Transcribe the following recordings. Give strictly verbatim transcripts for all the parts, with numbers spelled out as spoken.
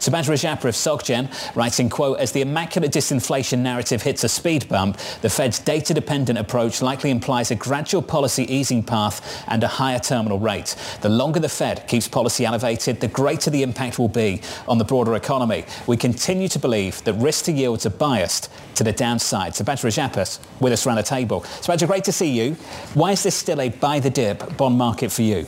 Subadra Rajappa of SocGen writes in, quote, as the immaculate disinflation narrative hits a speed bump, the Fed's data-dependent approach likely implies a gradual policy easing path and a higher terminal rate. The longer the Fed keeps policy elevated, the greater the impact will be on the broader economy. We continue to believe that risk to yields are biased to the downside. Subadra Rajappa with us around the table. Subadra, great to see you. Why is this still a buy-the-dip bond market for you?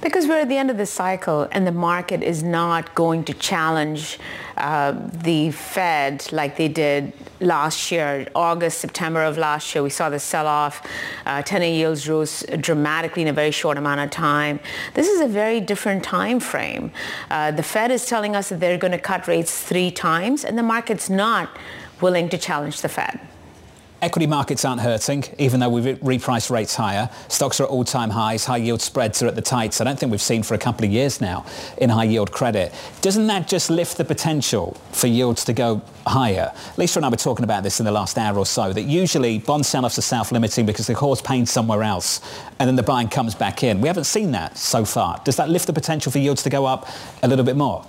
Because we're at the end of the cycle and the market is not going to challenge uh, the Fed like they did last year. August, September of last year, we saw the sell-off. Uh, ten-year yields rose dramatically in a very short amount of time. This is a very different time frame. Uh, the Fed is telling us that they're going to cut rates three times and the market's not willing to challenge the Fed. Equity markets aren't hurting, even though we've repriced rates higher. Stocks are at all-time highs. High-yield spreads are at the tights I don't think we've seen for a couple of years now in high-yield credit. Doesn't that just lift the potential for yields to go higher? Lisa and I were talking about this in the last hour or so, that usually bond sell-offs are self-limiting because they cause pain somewhere else, and then the buying comes back in. We haven't seen that so far. Does that lift the potential for yields to go up a little bit more?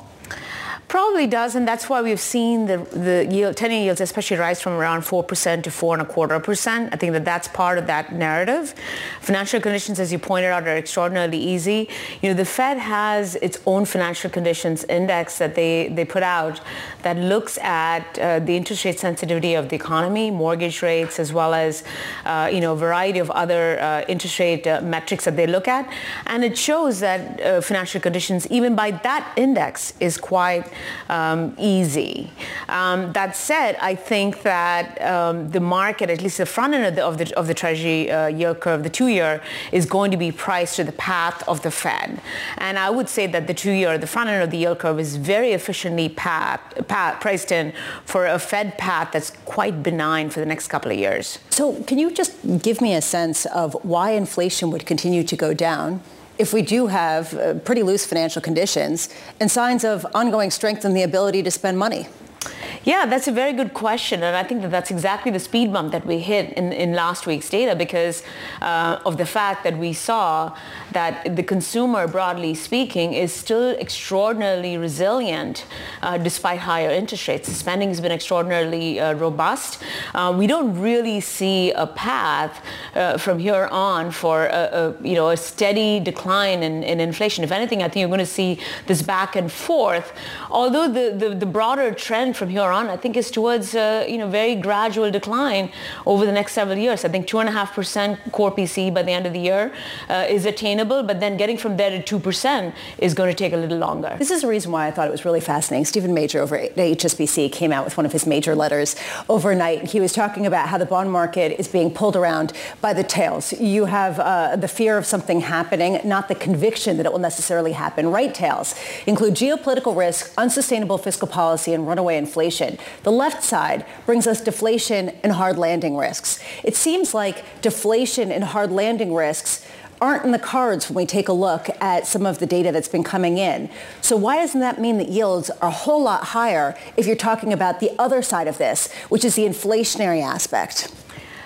Probably does, and that's why we've seen the the yield, ten-year yields especially rise from around four percent to four and a quarter percent. I think that that's part of that narrative. Financial conditions, as you pointed out, are extraordinarily easy. You know, the Fed has its own financial conditions index that they, they put out that looks at uh, the interest rate sensitivity of the economy, mortgage rates, as well as, uh, you know, a variety of other uh, interest rate uh, metrics that they look at. And it shows that uh, financial conditions, even by that index, is quite Um, easy. Um, that said, I think that um, the market, at least the front end of the of the, of the Treasury uh, yield curve, the two-year, is going to be priced to the path of the Fed. And I would say that the two-year, the front end of the yield curve, is very efficiently path, path, priced in for a Fed path that's quite benign for the next couple of years. So can you just give me a sense of why inflation would continue to go down if we do have pretty loose financial conditions and signs of ongoing strength in the ability to spend money? Yeah, that's a very good question. And I think that that's exactly the speed bump that we hit in, in last week's data because uh, of the fact that we saw that the consumer, broadly speaking, is still extraordinarily resilient uh, despite higher interest rates. Spending has been extraordinarily uh, robust. Uh, we don't really see a path uh, from here on for a, a, you know, a steady decline in, in inflation. If anything, I think you're going to see this back and forth, although the, the, the broader trend from here on, I think, is towards uh, you know very gradual decline over the next several years. I think two and a half percent core P C E by the end of the year uh, is attainable, but then getting from there to two percent is going to take a little longer. This is the reason why I thought it was really fascinating. Stephen Major over at H S B C came out with one of his major letters overnight. He was talking about how the bond market is being pulled around by the tails. You have uh, the fear of something happening, not the conviction that it will necessarily happen. Right tails include geopolitical risk, unsustainable fiscal policy, and runaway inflation. The left side brings us deflation and hard landing risks. It seems like deflation and hard landing risks aren't in the cards when we take a look at some of the data that's been coming in. So why doesn't that mean that yields are a whole lot higher if you're talking about the other side of this, which is the inflationary aspect?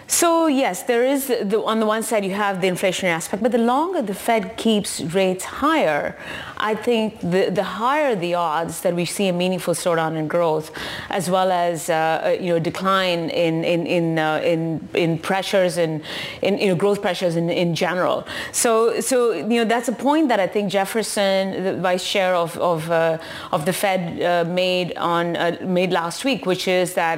So yes, there is, the, on the one side you have the inflationary aspect, but the longer the Fed keeps rates higher, I think the, the higher the odds that we see a meaningful slowdown in growth, as well as uh, you know decline in in in uh, in, in pressures and in, in you know growth pressures in, in general. So so you know that's a point that I think Jefferson, the vice chair of of uh, of the Fed, uh, made on uh, made last week, which is that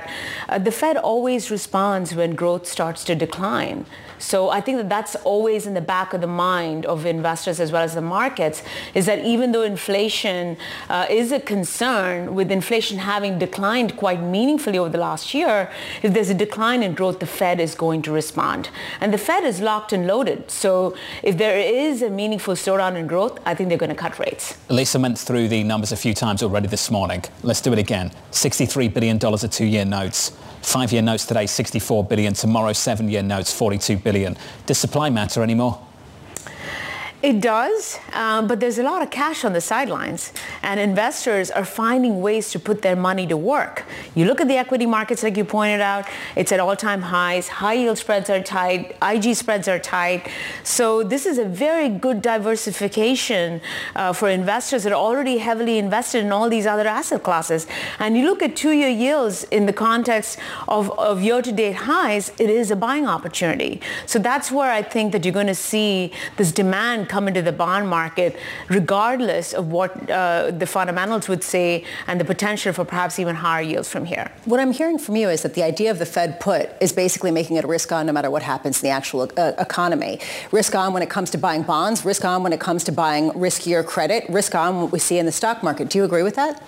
uh, the Fed always responds when growth starts to decline. So I think that that's always in the back of the mind of investors as well as the markets, is that even even though inflation uh, is a concern, with inflation having declined quite meaningfully over the last year, if there's a decline in growth, the Fed is going to respond. And the Fed is locked and loaded. So if there is a meaningful slowdown in growth, I think they're going to cut rates. Lisa went through the numbers a few times already this morning. Let's do it again. sixty-three billion dollars of two-year notes. Five-year notes today, sixty-four billion dollars. Tomorrow, seven-year notes, forty-two billion dollars. Does supply matter anymore? It does, um, but there's a lot of cash on the sidelines, and investors are finding ways to put their money to work. You look at the equity markets, like you pointed out, it's at all-time highs. High-yield spreads are tight. I G spreads are tight. So this is a very good diversification uh, for investors that are already heavily invested in all these other asset classes. And you look at two-year yields in the context of, of year-to-date highs, it is a buying opportunity. So that's where I think that you're going to see this demand come into the bond market, regardless of what uh, the fundamentals would say and the potential for perhaps even higher yields from here. What I'm hearing from you is that the idea of the Fed put is basically making it a risk on no matter what happens in the actual uh, economy. Risk on when it comes to buying bonds, risk on when it comes to buying riskier credit, risk on what we see in the stock market. Do you agree with that?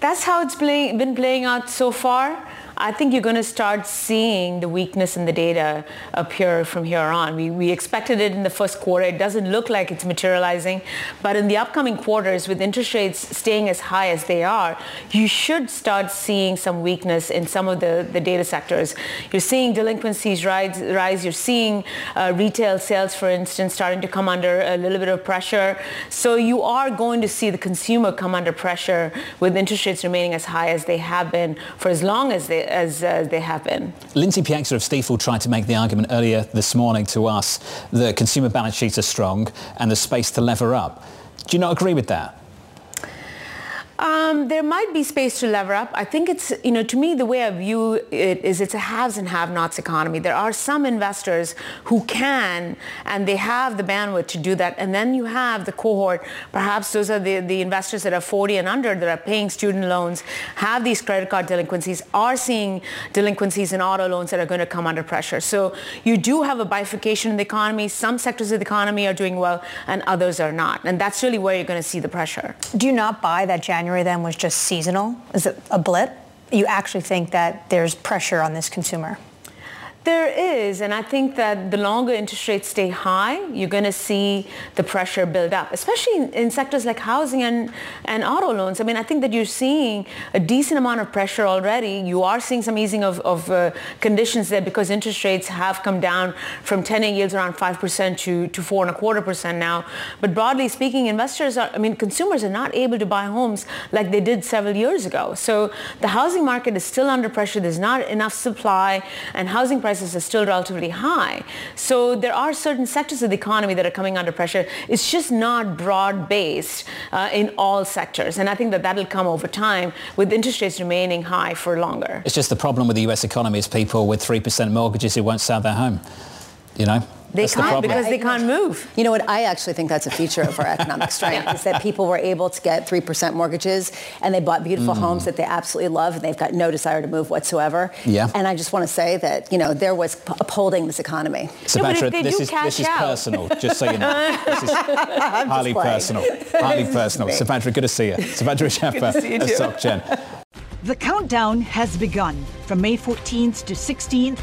That's how it's play- been playing out so far. I think you're going to start seeing the weakness in the data appear from here on. We, we expected it in the first quarter. It doesn't look like it's materializing. But in the upcoming quarters, with interest rates staying as high as they are, you should start seeing some weakness in some of the, the data sectors. You're seeing delinquencies rise. rise. You're seeing uh, retail sales, for instance, starting to come under a little bit of pressure. So you are going to see the consumer come under pressure with interest rates remaining as high as they have been for as long as they as uh, they have been. Lindsey Piegza of Stifel tried to make the argument earlier this morning to us that consumer balance sheets are strong and there's space to lever up. Do you not agree with that? Um, there might be space to lever up. I think it's, you know, to me, the way I view it is it's a haves and have-nots economy. There are some investors who can, and they have the bandwidth to do that. And then you have the cohort, perhaps those are the, the investors that are forty and under, that are paying student loans, have these credit card delinquencies, are seeing delinquencies in auto loans that are going to come under pressure. So you do have a bifurcation in the economy. Some sectors of the economy are doing well and others are not. And that's really where you're going to see the pressure. Do you not buy that January then was just seasonal? Is it a blip? You actually think that there's pressure on this consumer? There is, and I think that the longer interest rates stay high, you're going to see the pressure build up, especially in, in sectors like housing and, and auto loans. I mean, I think that you're seeing a decent amount of pressure already. You are seeing some easing of, of uh, conditions there because interest rates have come down from ten-year yields around five percent to, to four point two five percent now. But broadly speaking, investors are, I mean, consumers are not able to buy homes like they did several years ago. So the housing market is still under pressure. There's not enough supply, and housing prices prices are still relatively high. So there are certain sectors of the economy that are coming under pressure. It's just not broad-based uh, in all sectors. And I think that that'll come over time with interest rates remaining high for longer. It's just the problem with the U S economy is people with three percent mortgages who won't sell their home, you know? They that's can't the because they can't move. You know what? I actually think that's a feature of our economic strength yeah. is that people were able to get three percent mortgages and they bought beautiful mm. homes that they absolutely love and they've got no desire to move whatsoever. Yeah. And I just want to say that, you know, there was p- upholding this economy. Subadra, no, this, is, this is personal, just so you know. This is highly personal. Highly personal. Subadra, good to see you. Subadra Rajappa of SocGen. The countdown has begun. From May fourteenth to sixteenth,